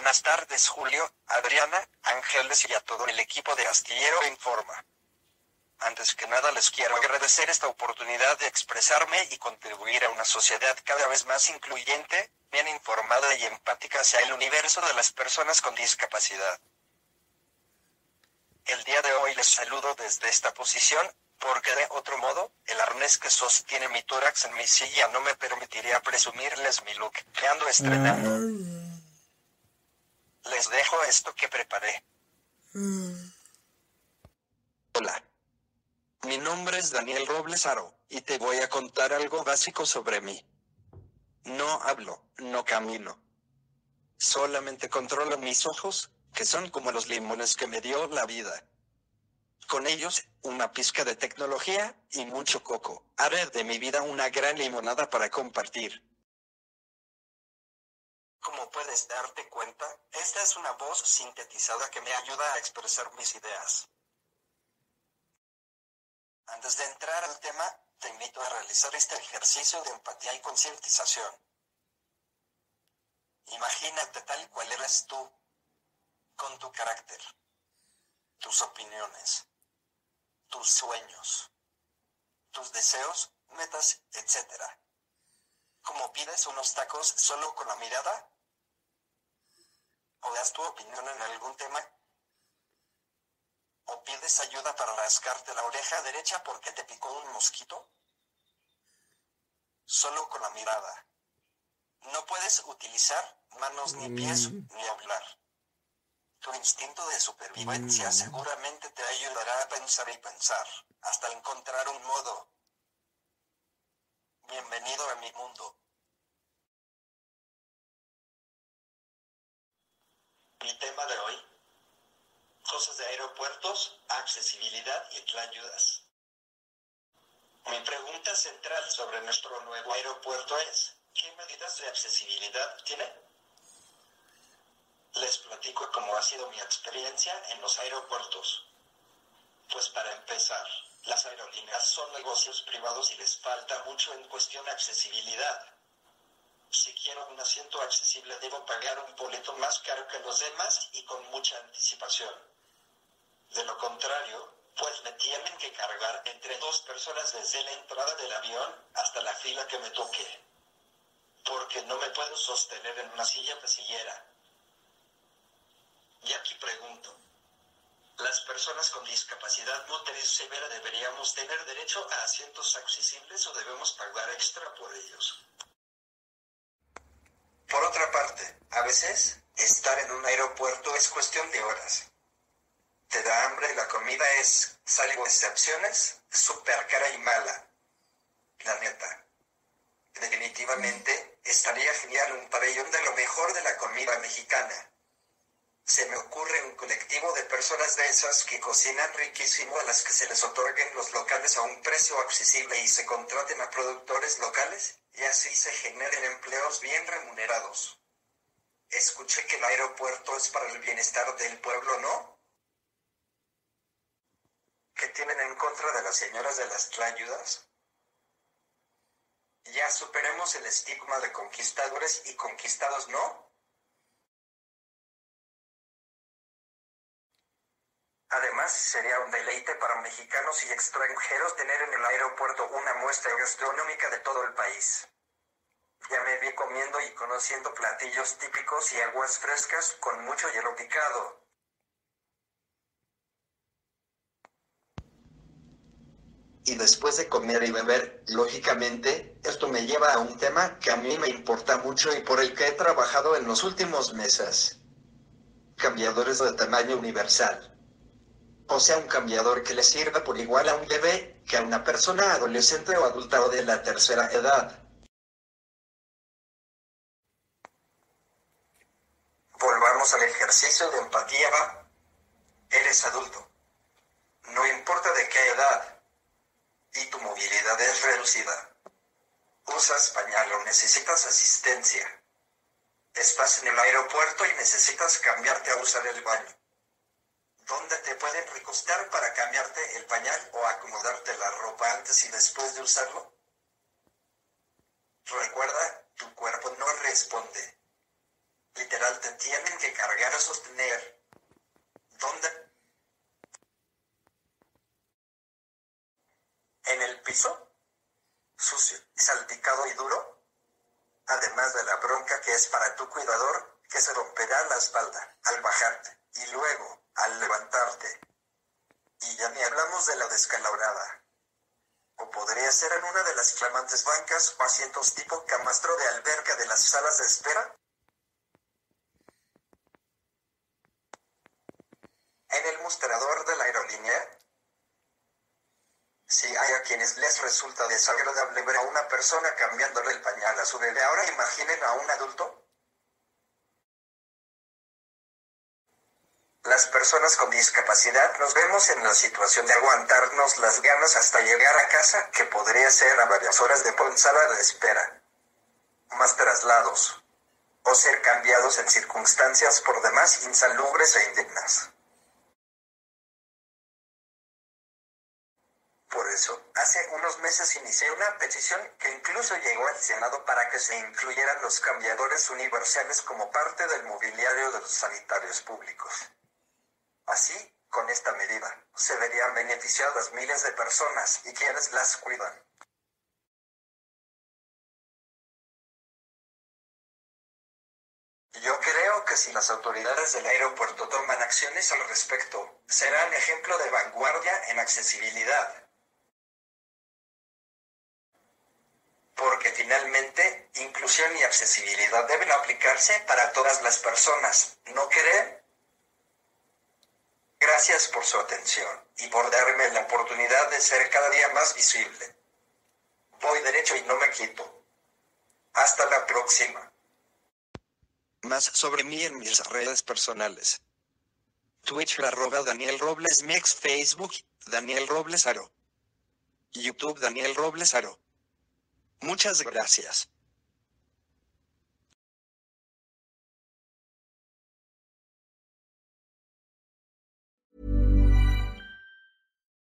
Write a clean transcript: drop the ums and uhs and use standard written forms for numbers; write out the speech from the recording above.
Buenas tardes, Julio, Adriana, Ángeles y a todo el equipo de Castillero Informa. Antes que nada les quiero agradecer esta oportunidad de expresarme y contribuir a una sociedad cada vez más incluyente, bien informada y empática hacia el universo de las personas con discapacidad. El día de hoy les saludo desde esta posición, porque de otro modo, el arnés que sostiene mi tórax en mi silla no me permitiría presumirles mi look que ando estrenando. Les dejo esto que preparé. Hola. Mi nombre es Daniel Robles Aro, y te voy a contar algo básico sobre mí. No hablo, no camino. Solamente controlo mis ojos, que son como los limones que me dio la vida. Con ellos, una pizca de tecnología y mucho coco. Haré de mi vida una gran limonada para compartir. Como puedes darte cuenta, esta es una voz sintetizada que me ayuda a expresar mis ideas. Antes de entrar al tema, te invito a realizar este ejercicio de empatía y concientización. Imagínate tal cual eres tú, con tu carácter, tus opiniones, tus sueños, tus deseos, metas, etc. ¿Cómo pides unos tacos solo con la mirada? ¿O das tu opinión en algún tema? ¿O pides ayuda para rascarte la oreja derecha porque te picó un mosquito? Solo con la mirada. No puedes utilizar manos ni pies ni hablar. Tu instinto de supervivencia seguramente te ayudará a pensar y pensar, hasta encontrar un modo. Bienvenido a mi mundo. Mi tema de hoy: cosas de aeropuertos, accesibilidad y tlayudas. Mi pregunta central sobre nuestro nuevo aeropuerto es: ¿qué medidas de accesibilidad tiene? Les platico cómo ha sido mi experiencia en los aeropuertos. Pues para empezar, las aerolíneas son negocios privados y les falta mucho en cuestión de accesibilidad. Si quiero un asiento accesible debo pagar un boleto más caro que los demás y con mucha anticipación. De lo contrario, pues me tienen que cargar entre 2 personas desde la entrada del avión hasta la fila que me toque, porque no me puedo sostener en una silla pasillera. Y aquí pregunto: ¿las personas con discapacidad motriz severa deberíamos tener derecho a asientos accesibles o debemos pagar extra por ellos? Por otra parte, a veces, estar en un aeropuerto es cuestión de horas. Te da hambre y la comida es, salvo excepciones, súper cara y mala. La neta. Definitivamente, estaría genial un pabellón de lo mejor de la comida mexicana. Se me ocurre un colectivo de personas de esas que cocinan riquísimo a las que se les otorguen los locales a un precio accesible y se contraten a productores locales, y así se generen empleos bien remunerados. Escuché que el aeropuerto es para el bienestar del pueblo, ¿no? ¿Qué tienen en contra de las señoras de las tlayudas? Ya superemos el estigma de conquistadores y conquistados, ¿no? Además, sería un deleite para mexicanos y extranjeros tener en el aeropuerto una muestra gastronómica de todo el país. Ya me vi comiendo y conociendo platillos típicos y aguas frescas con mucho hielo picado. Y después de comer y beber, lógicamente, esto me lleva a un tema que a mí me importa mucho y por el que he trabajado en los últimos meses. Cambiadores de tamaño universal. O sea, un cambiador que le sirva por igual a un bebé, que a una persona adolescente o adulta o de la tercera edad. Volvamos al ejercicio de empatía, ¿va? Eres adulto. No importa de qué edad. Y tu movilidad es reducida. Usas pañal o necesitas asistencia. Estás en el aeropuerto y necesitas cambiarte a usar el baño. ¿Dónde te pueden recostar para cambiarte el pañal o acomodarte la ropa antes y después de usarlo? Recuerda, tu cuerpo no responde. Literal, te tienen que cargar o sostener. ¿Dónde? En el piso, sucio, salpicado y duro, además de la bronca que es para tu cuidador, que se romperá la espalda al bajarte y luego al levantarte. Y ya ni hablamos de la descalabrada. O podría ser en una de las clamantes bancas o asientos tipo camastro de alberca de las salas de espera. En el mostrador de la aerolínea. Si hay a quienes les resulta desagradable ver a una persona cambiándole el pañal a su bebé, ahora imaginen a un adulto. Las personas con discapacidad nos vemos en la situación de aguantarnos las ganas hasta llegar a casa, que podría ser a varias horas de sala de espera, más traslados, o ser cambiados en circunstancias por demás insalubres e indignas. Por eso, hace unos meses inicié una petición que incluso llegó al Senado para que se incluyeran los cambiadores universales como parte del mobiliario de los sanitarios públicos. Así, con esta medida, se verían beneficiadas miles de personas y quienes las cuidan. Yo creo que si las autoridades del aeropuerto toman acciones al respecto, serán ejemplo de vanguardia en accesibilidad. Porque finalmente, inclusión y accesibilidad deben aplicarse para todas las personas, ¿no creen? Gracias por su atención y por darme la oportunidad de ser cada día más visible. Voy derecho y no me quito. Hasta la próxima. Más sobre mí en mis redes personales. Twitter @DanielRobles, Mex, Facebook, Daniel Robles Aro. YouTube, Daniel Robles Aro. Muchas gracias.